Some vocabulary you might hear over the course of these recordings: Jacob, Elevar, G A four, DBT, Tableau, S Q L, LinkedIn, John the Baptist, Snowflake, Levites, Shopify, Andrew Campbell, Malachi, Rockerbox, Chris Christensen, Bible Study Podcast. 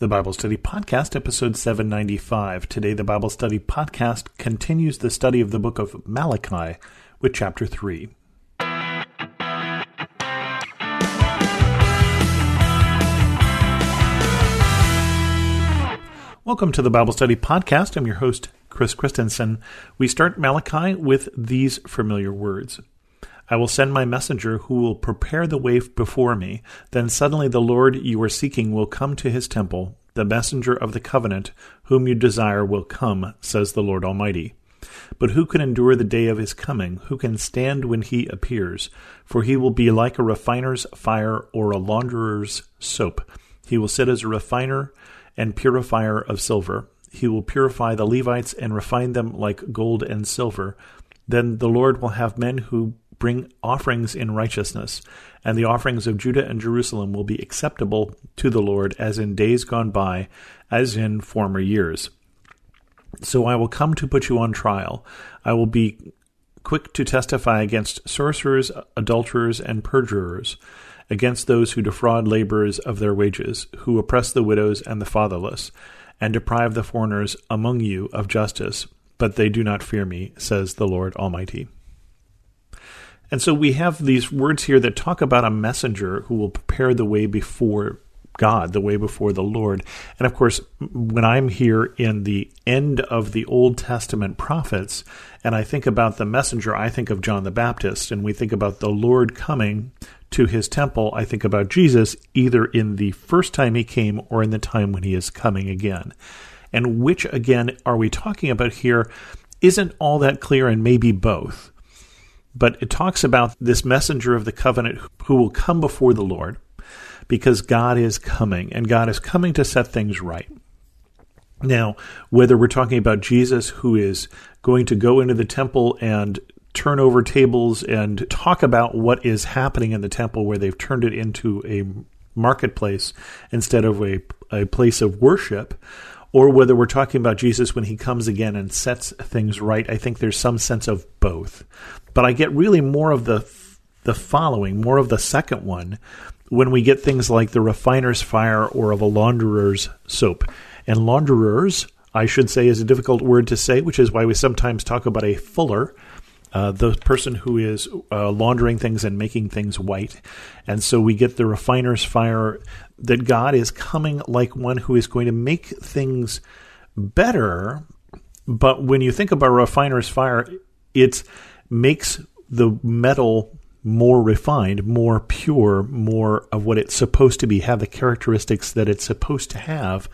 The Bible Study Podcast, episode 795. Today, the Bible Study Podcast continues the study of the book of Malachi with chapter 3. Welcome to the Bible Study Podcast. I'm your host, Chris Christensen. We start Malachi with these familiar words. I will send my messenger who will prepare the way before me. Then suddenly the Lord you are seeking will come to his temple. The messenger of the covenant whom you desire will come, says the Lord Almighty. But who can endure the day of his coming? Who can stand when he appears? For he will be like a refiner's fire or a launderer's soap. He will sit as a refiner and purifier of silver. He will purify the Levites and refine them like gold and silver. Then the Lord will have men who bring offerings in righteousness, and the offerings of Judah and Jerusalem will be acceptable to the Lord as in days gone by, as in former years. So I will come to put you on trial. I will be quick to testify against sorcerers, adulterers, and perjurers, against those who defraud laborers of their wages, who oppress the widows and the fatherless, and deprive the foreigners among you of justice. But they do not fear me, says the Lord Almighty. And so we have these words here that talk about a messenger who will prepare the way before God, the way before the Lord. And of course, when I'm here in the end of the Old Testament prophets, and I think about the messenger, I think of John the Baptist, and we think about the Lord coming to his temple, I think about Jesus either in the first time he came or in the time when he is coming again. And which, again, are we talking about here isn't all that clear, and maybe both. But it talks about this messenger of the covenant who will come before the Lord because God is coming, and God is coming to set things right. Now, whether we're talking about Jesus who is going to go into the temple and turn over tables and talk about what is happening in the temple where they've turned it into a marketplace instead of a place of worship, or whether we're talking about Jesus when he comes again and sets things right, I think there's some sense of both. But I get really more of the following, more of the second one, when we get things like the refiner's fire or of a launderer's soap. And launderers, I should say, is a difficult word to say, which is why we sometimes talk about a fuller, the person who is laundering things and making things white. And so we get the refiner's fire, that God is coming like one who is going to make things better. But when you think about refiner's fire, it makes the metal more refined, more pure, more of what it's supposed to be, have the characteristics that it's supposed to have.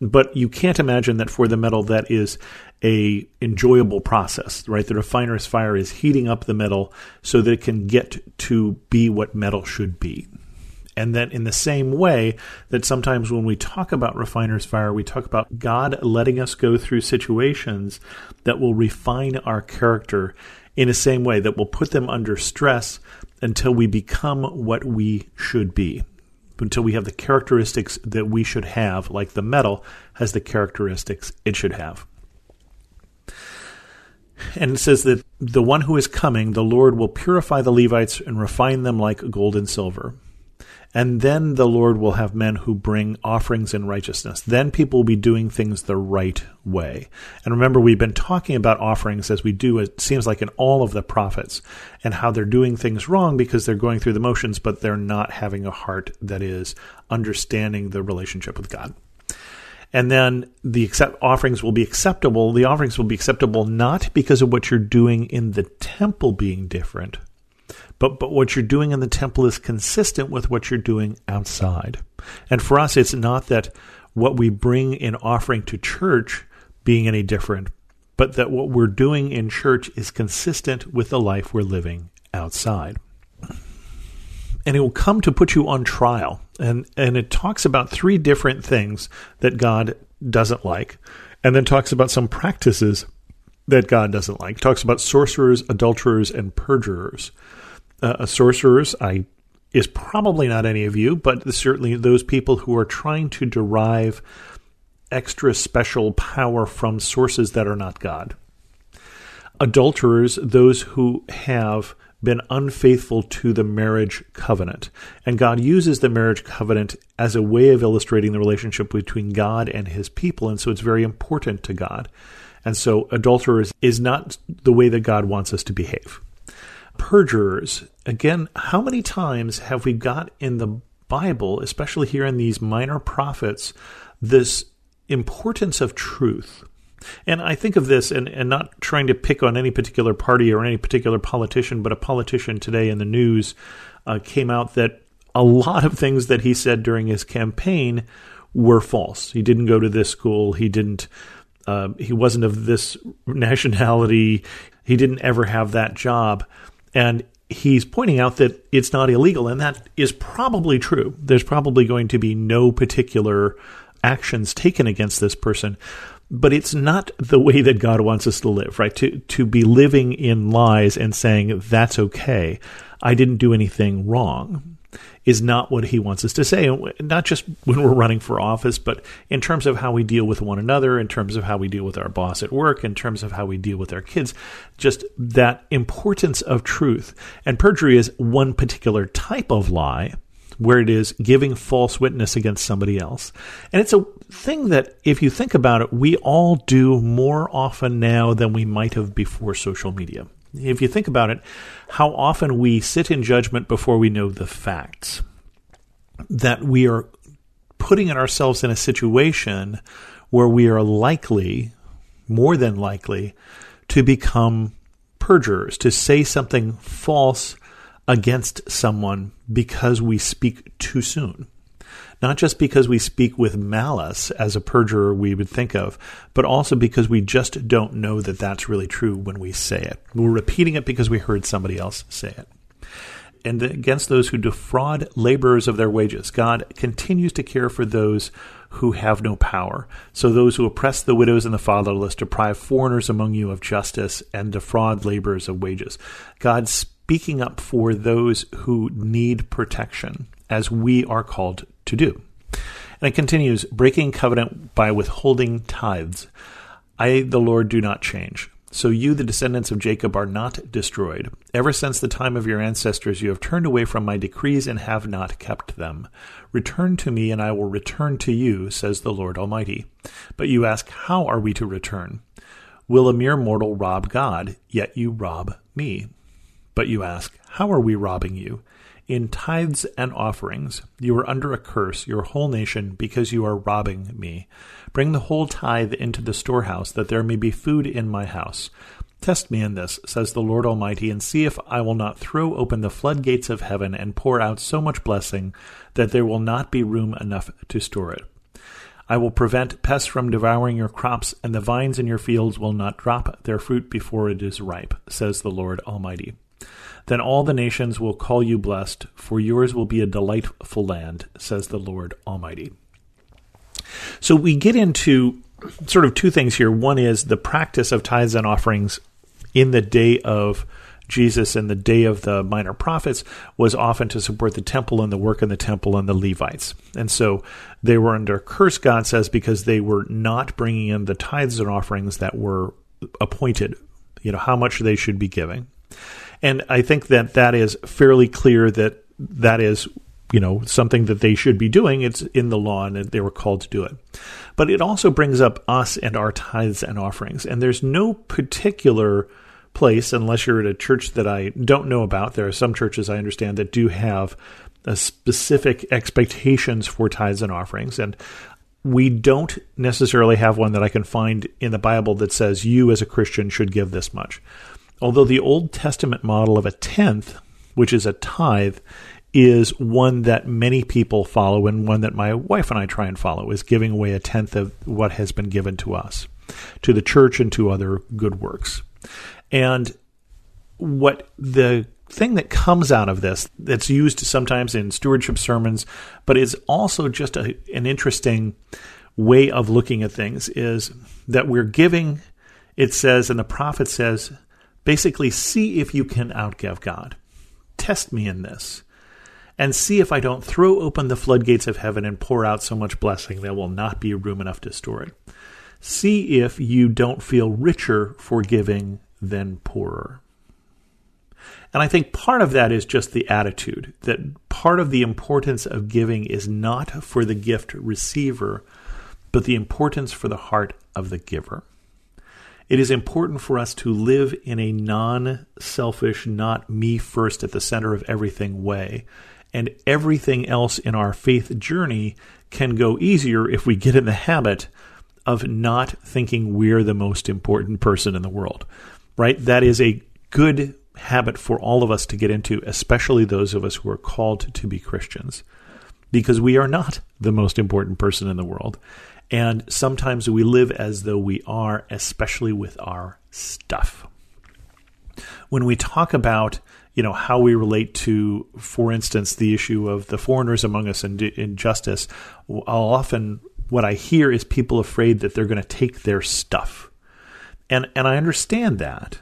But you can't imagine that for the metal that is a enjoyable process, right? The refiner's fire is heating up the metal so that it can get to be what metal should be. And then in the same way that sometimes when we talk about refiner's fire, we talk about God letting us go through situations that will refine our character in the same way, that will put them under stress until we become what we should be, until we have the characteristics that we should have, like the metal has the characteristics it should have. And it says that the one who is coming, the Lord will purify the Levites and refine them like gold and silver. And then the Lord will have men who bring offerings in righteousness. Then people will be doing things the right way. And remember, we've been talking about offerings as we do, it seems like in all of the prophets, and how they're doing things wrong because they're going through the motions, but they're not having a heart that is understanding the relationship with God. And then the offerings will be acceptable. The offerings will be acceptable not because of what you're doing in the temple being different, but what you're doing in the temple is consistent with what you're doing outside. And for us, it's not that what we bring in offering to church being any different, but that what we're doing in church is consistent with the life we're living outside. And it will come to put you on trial. And it talks about three different things that God doesn't like, and then talks about some practices that God doesn't like. It talks about sorcerers, adulterers, and perjurers. Sorcerers is probably not any of you, but certainly those people who are trying to derive extra special power from sources that are not God. Adulterers, those who have been unfaithful to the marriage covenant. And God uses the marriage covenant as a way of illustrating the relationship between God and his people, and so it's very important to God. And so adulterers is not the way that God wants us to behave. Perjurers, again, how many times have we got in the Bible, especially here in these minor prophets, this importance of truth? And I think of this, and not trying to pick on any particular party or any particular politician, but a politician today in the news came out that a lot of things that he said during his campaign were false. He didn't go to this school. He didn't. He wasn't of this nationality. He didn't ever have that job. And he's pointing out that it's not illegal, and that is probably true. There's probably going to be no particular actions taken against this person. But it's not the way that God wants us to live, right? To be living in lies and saying, that's okay, I didn't do anything wrong, is not what he wants us to say. And not just when we're running for office, but in terms of how we deal with one another, in terms of how we deal with our boss at work, in terms of how we deal with our kids, just that importance of truth. And perjury is one particular type of lie, where it is giving false witness against somebody else. And it's a thing that, if you think about it, we all do more often now than we might have before social media. If you think about it, how often we sit in judgment before we know the facts, that we are putting ourselves in a situation where we are likely, more than likely, to become perjurers, to say something false against someone because we speak too soon. Not just because we speak with malice, as a perjurer we would think of, but also because we just don't know that that's really true when we say it. We're repeating it because we heard somebody else say it. And against those who defraud laborers of their wages, God continues to care for those who have no power. So those who oppress the widows and the fatherless, deprive foreigners among you of justice, and defraud laborers of wages. God's speaking up for those who need protection, as we are called to do. And it continues, breaking covenant by withholding tithes. I, the Lord, do not change. So you, the descendants of Jacob, are not destroyed. Ever since the time of your ancestors, you have turned away from my decrees and have not kept them. Return to me, and I will return to you, says the Lord Almighty. But you ask, how are we to return? Will a mere mortal rob God? Yet you rob me. But you ask, how are we robbing you? In tithes and offerings, you are under a curse, your whole nation, because you are robbing me. Bring the whole tithe into the storehouse, that there may be food in my house. Test me in this, says the Lord Almighty, and see if I will not throw open the floodgates of heaven and pour out so much blessing that there will not be room enough to store it. I will prevent pests from devouring your crops, and the vines in your fields will not drop their fruit before it is ripe, says the Lord Almighty. Then all the nations will call you blessed, for yours will be a delightful land, says the Lord Almighty. So we get into sort of two things here. One is the practice of tithes and offerings in the day of Jesus and the day of the minor prophets was often to support the temple and the work in the temple and the Levites. And so they were under curse, God says, because they were not bringing in the tithes and offerings that were appointed, you know, how much they should be giving. And I think that that is fairly clear that that is, you know, something that they should be doing. It's in the law and they were called to do it. But it also brings up us and our tithes and offerings. And there's no particular place, unless you're at a church that I don't know about. There are some churches I understand that do have specific expectations for tithes and offerings. And we don't necessarily have one that I can find in the Bible that says you as a Christian should give this much. Although the Old Testament model of a tenth, which is a tithe, is one that many people follow and one that my wife and I try and follow, is giving away a tenth of what has been given to us, to the church and to other good works. And what the thing that comes out of this, that's used sometimes in stewardship sermons, but is also just an interesting way of looking at things, is that we're giving, it says, and the prophet says, basically, see if you can outgive God. Test me in this. And see if I don't throw open the floodgates of heaven and pour out so much blessing there will not be room enough to store it. See if you don't feel richer for giving than poorer. And I think part of that is just the attitude, that part of the importance of giving is not for the gift receiver, but the importance for the heart of the giver. It is important for us to live in a non-selfish, not me first at the center of everything way. And everything else in our faith journey can go easier if we get in the habit of not thinking we're the most important person in the world, right? That is a good habit for all of us to get into, especially those of us who are called to be Christians, because we are not the most important person in the world. And sometimes we live as though we are, especially with our stuff. When we talk about, you know, how we relate to, for instance, the issue of the foreigners among us and injustice, often what I hear is people afraid that they're going to take their stuff. And I understand that,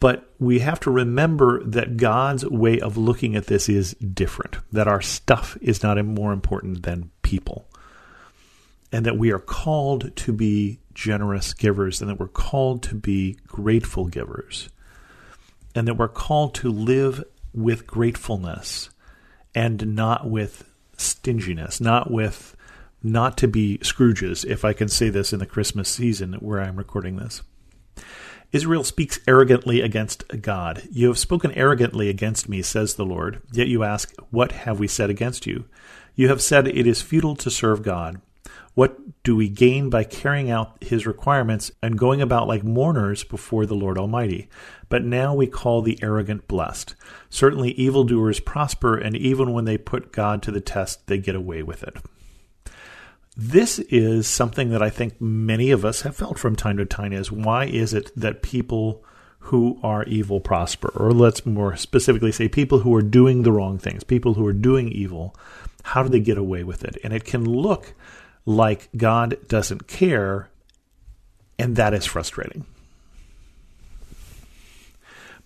but we have to remember that God's way of looking at this is different, that our stuff is not more important than people, and that we are called to be generous givers, and that we're called to be grateful givers, and that we're called to live with gratefulness and not with stinginess, not to be Scrooges, if I can say this in the Christmas season where I'm recording this. Israel speaks arrogantly against God. You have spoken arrogantly against me, says the Lord. Yet you ask, what have we said against you? You have said it is futile to serve God. What do we gain by carrying out his requirements and going about like mourners before the Lord Almighty? But now we call the arrogant blessed. Certainly evildoers prosper, and even when they put God to the test, they get away with it. This is something that I think many of us have felt from time to time, is why is it that people who are evil prosper? Or let's more specifically say people who are doing the wrong things, people who are doing evil, how do they get away with it? And it can look like God doesn't care, and that is frustrating.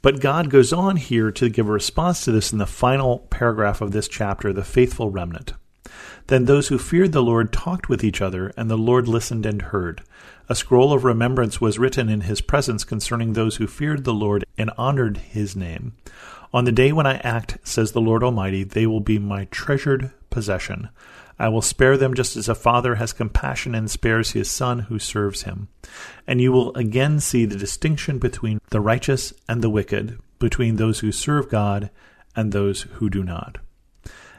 But God goes on here to give a response to this in the final paragraph of this chapter, the faithful remnant. Then those who feared the Lord talked with each other, and the Lord listened and heard. A scroll of remembrance was written in his presence concerning those who feared the Lord and honored his name. On the day when I act, says the Lord Almighty, they will be my treasured possession. I will spare them just as a father has compassion and spares his son who serves him. And you will again see the distinction between the righteous and the wicked, between those who serve God and those who do not.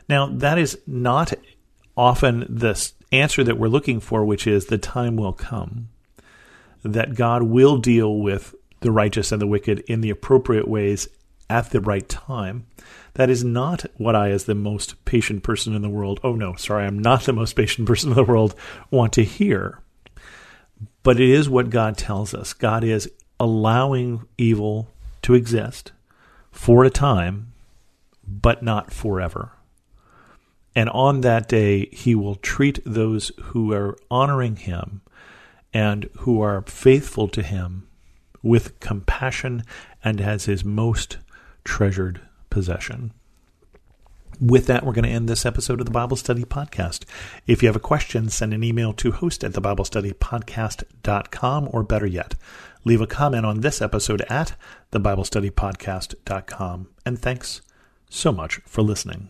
Now, that is not often the answer that we're looking for, which is the time will come that God will deal with the righteous and the wicked in the appropriate ways at the right time. That is not what I, as the most patient person in the world, I'm not the most patient person in the world, want to hear. But it is what God tells us. God is allowing evil to exist for a time, but not forever. And on that day, he will treat those who are honoring him and who are faithful to him with compassion and as his most treasured possession. With that, we're going to end this episode of the Bible Study Podcast. If you have a question, send an email to host@thebiblestudypodcast.com, or better yet, leave a comment on this episode at thebiblestudypodcast.com. And thanks so much for listening.